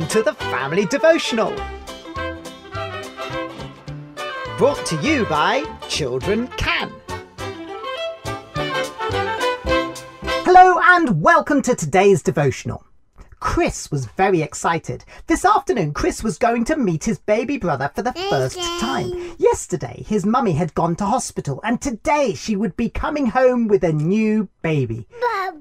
welcome to the Family Devotional, brought to you by Children Can. Hello and welcome to today's devotional. Chris was very excited. This afternoon, Chris was going to meet his baby brother for the first time. Yesterday, his mummy had gone to hospital and today she would be coming home with a new baby.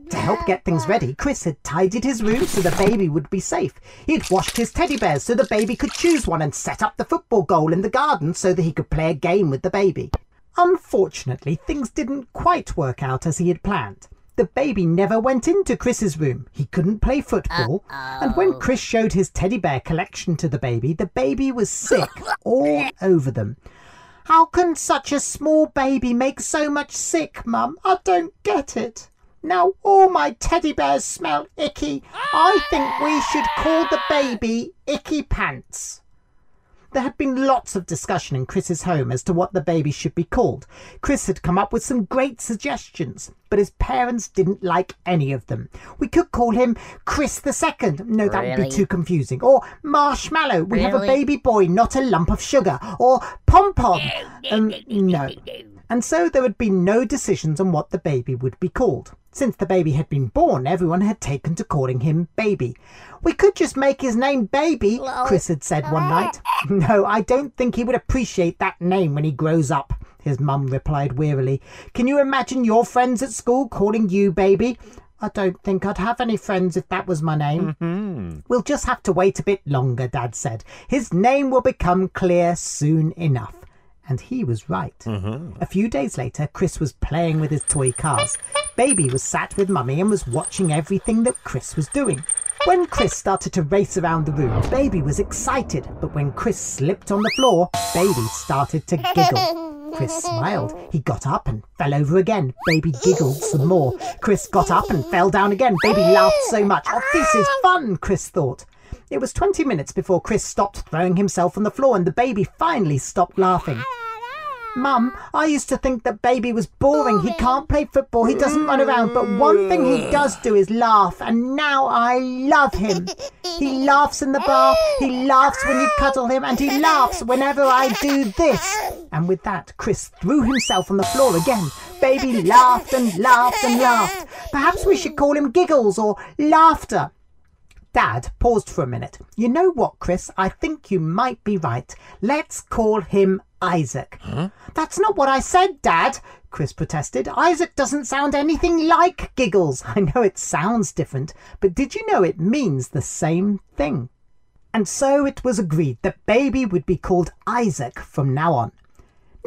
To help get things ready, Chris had tidied his room so the baby would be safe. He had washed his teddy bears so the baby could choose one and set up the football goal in the garden so that he could play a game with the baby. Unfortunately, things didn't quite work out as he had planned. The baby never went into Chris's room. He couldn't play football. And when Chris showed his teddy bear collection to the baby was sick all over them. How can such a small baby make so much sick, Mum? I don't get it. Now all my teddy bears smell icky. I think we should call the baby Icky-Pants. There had been lots of discussion in Chris's home as to what the baby should be called. Chris had come up with some great suggestions, but his parents didn't like any of them. We could call him Chris the Second. No, that would be too confusing. Or Marshmallow. We have a baby boy, not a lump of sugar. Or Pom-Pom. No. And so there had been no decisions on what the baby would be called. Since the baby had been born, everyone had taken to calling him Baby. We could just make his name Baby, Chris had said one night. No, I don't think he would appreciate that name when he grows up, his mum replied wearily. Can you imagine your friends at school calling you Baby? I don't think I'd have any friends if that was my name. We'll just have to wait a bit longer, Dad said. His name will become clear soon enough. And he was right. A few days later, Chris was playing with his toy cars. Baby was sat with Mummy and was watching everything that Chris was doing. When Chris started to race around the room, Baby was excited. But when Chris slipped on the floor, Baby started to giggle. Chris smiled. He got up and fell over again. Baby giggled some more. Chris got up and fell down again. Baby laughed so much. Oh, this is fun, Chris thought. It was 20 minutes before Chris stopped throwing himself on the floor and the baby finally stopped laughing. Mum, I used to think that baby was boring. He can't play football. He doesn't run around. But one thing he does do is laugh. And now I love him. He laughs in the bath. He laughs when you cuddle him. And he laughs whenever I do this. And with that, Chris threw himself on the floor again. Baby laughed and laughed and laughed. Perhaps we should call him Giggles or Laughter. Dad paused for a minute. You know what, Chris? I think you might be right. Let's call him Isaac. That's not what I said, Dad, Chris protested. Isaac doesn't sound anything like Giggles. I know it sounds different, but did you know it means the same thing? And so it was agreed that baby would be called Isaac from now on.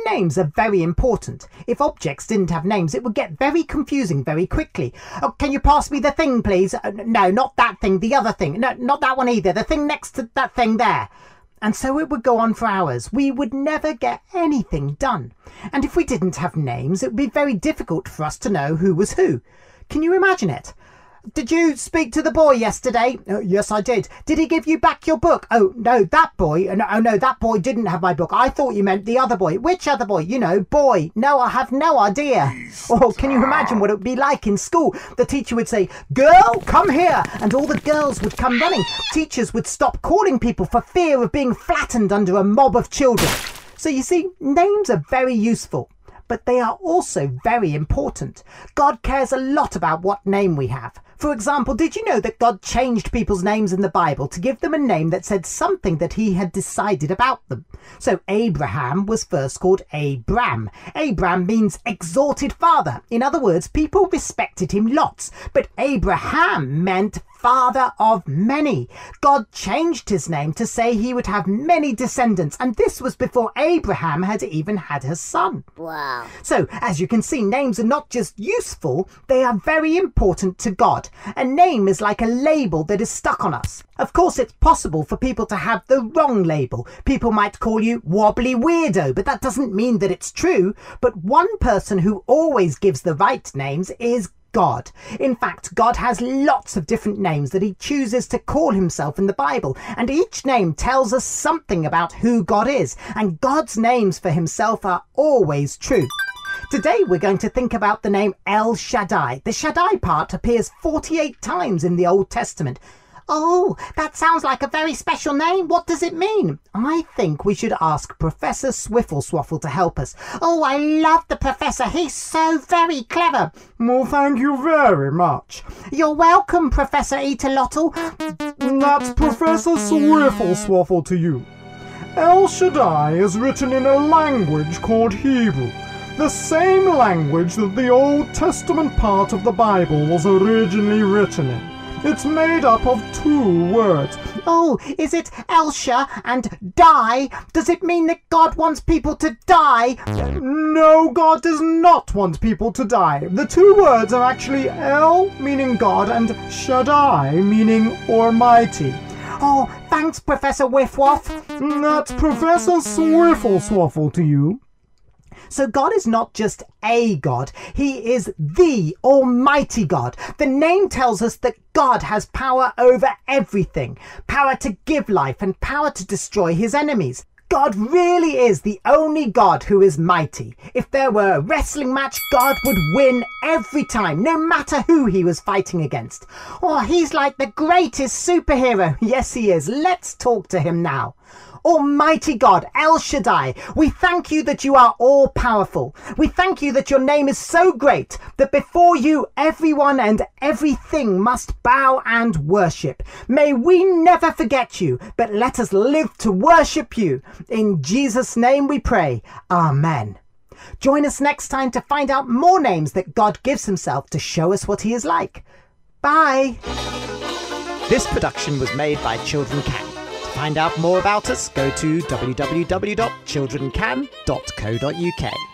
Names are very important. If objects didn't have names, it would get very confusing very quickly. Oh, can you pass me the thing, please? No, not that thing, the other thing. No, not that one either. The thing next to that thing there. And so it would go on for hours. We would never get anything done. And if we didn't have names, it would be very difficult for us to know who was who. Can you imagine it? Did you speak to the boy yesterday? Yes, I did. Did he give you back your book? Oh, no, that boy. Oh, no, that boy didn't have my book. I thought you meant the other boy. Which other boy? You know, boy. No, I have no idea. Or can you imagine what it would be like in school? The teacher would say, girl, come here. And all the girls would come running. Teachers would stop calling people for fear of being flattened under a mob of children. So you see, names are very useful. But they are also very important. God cares a lot about what name we have. For example, did you know that God changed people's names in the Bible to give them a name that said something that he had decided about them? So Abraham was first called Abram. Abram means exalted father. In other words, people respected him lots. But Abraham meant father of many. God changed his name to say he would have many descendants, and this was before Abraham had even had a son. Wow. So, as you can see, names are not just useful, they are very important to God. A name is like a label that is stuck on us. Of course, it's possible for people to have the wrong label. People might call you Wobbly Weirdo, but that doesn't mean that it's true. But one person who always gives the right names is God. In fact, God has lots of different names that he chooses to call himself in the Bible, and each name tells us something about who God is, and God's names for himself are always true. Today we're going to think about the name El Shaddai. The Shaddai part appears 48 times in the Old Testament. Oh, that sounds like a very special name. What does it mean? I think we should ask Professor Swiffleswaffle to help us. Oh, I love the Professor. He's so very clever. Well, thank you very much. You're welcome, Professor Eatalottle. That's Professor Swiffleswaffle to you. El Shaddai is written in a language called Hebrew. The same language that the Old Testament part of the Bible was originally written in. It's made up of two words. Oh, is it Elsha and die? Does it mean that God wants people to die? No, God does not want people to die. The two words are actually El, meaning God, and Shaddai, meaning Almighty. Oh, thanks, Professor Whiffwaff. That's Professor Swiffleswaffle to you. So God is not just a God, he is the Almighty God. The name tells us that God has power over everything, power to give life and power to destroy his enemies. God really is the only God who is mighty. If there were a wrestling match, God would win every time, no matter who he was fighting against. Oh, he's like the greatest superhero. Yes, he is. Let's talk to him now. Almighty God, El Shaddai, we thank you that you are all-powerful. We thank you that your name is so great that before you everyone and everything must bow and worship. May we never forget you, but let us live to worship you. In Jesus' name we pray. Amen. Join us next time to find out more names that God gives himself to show us what he is like. Bye. This production was made by Children Can. To find out more about us, go to www.childrencan.co.uk.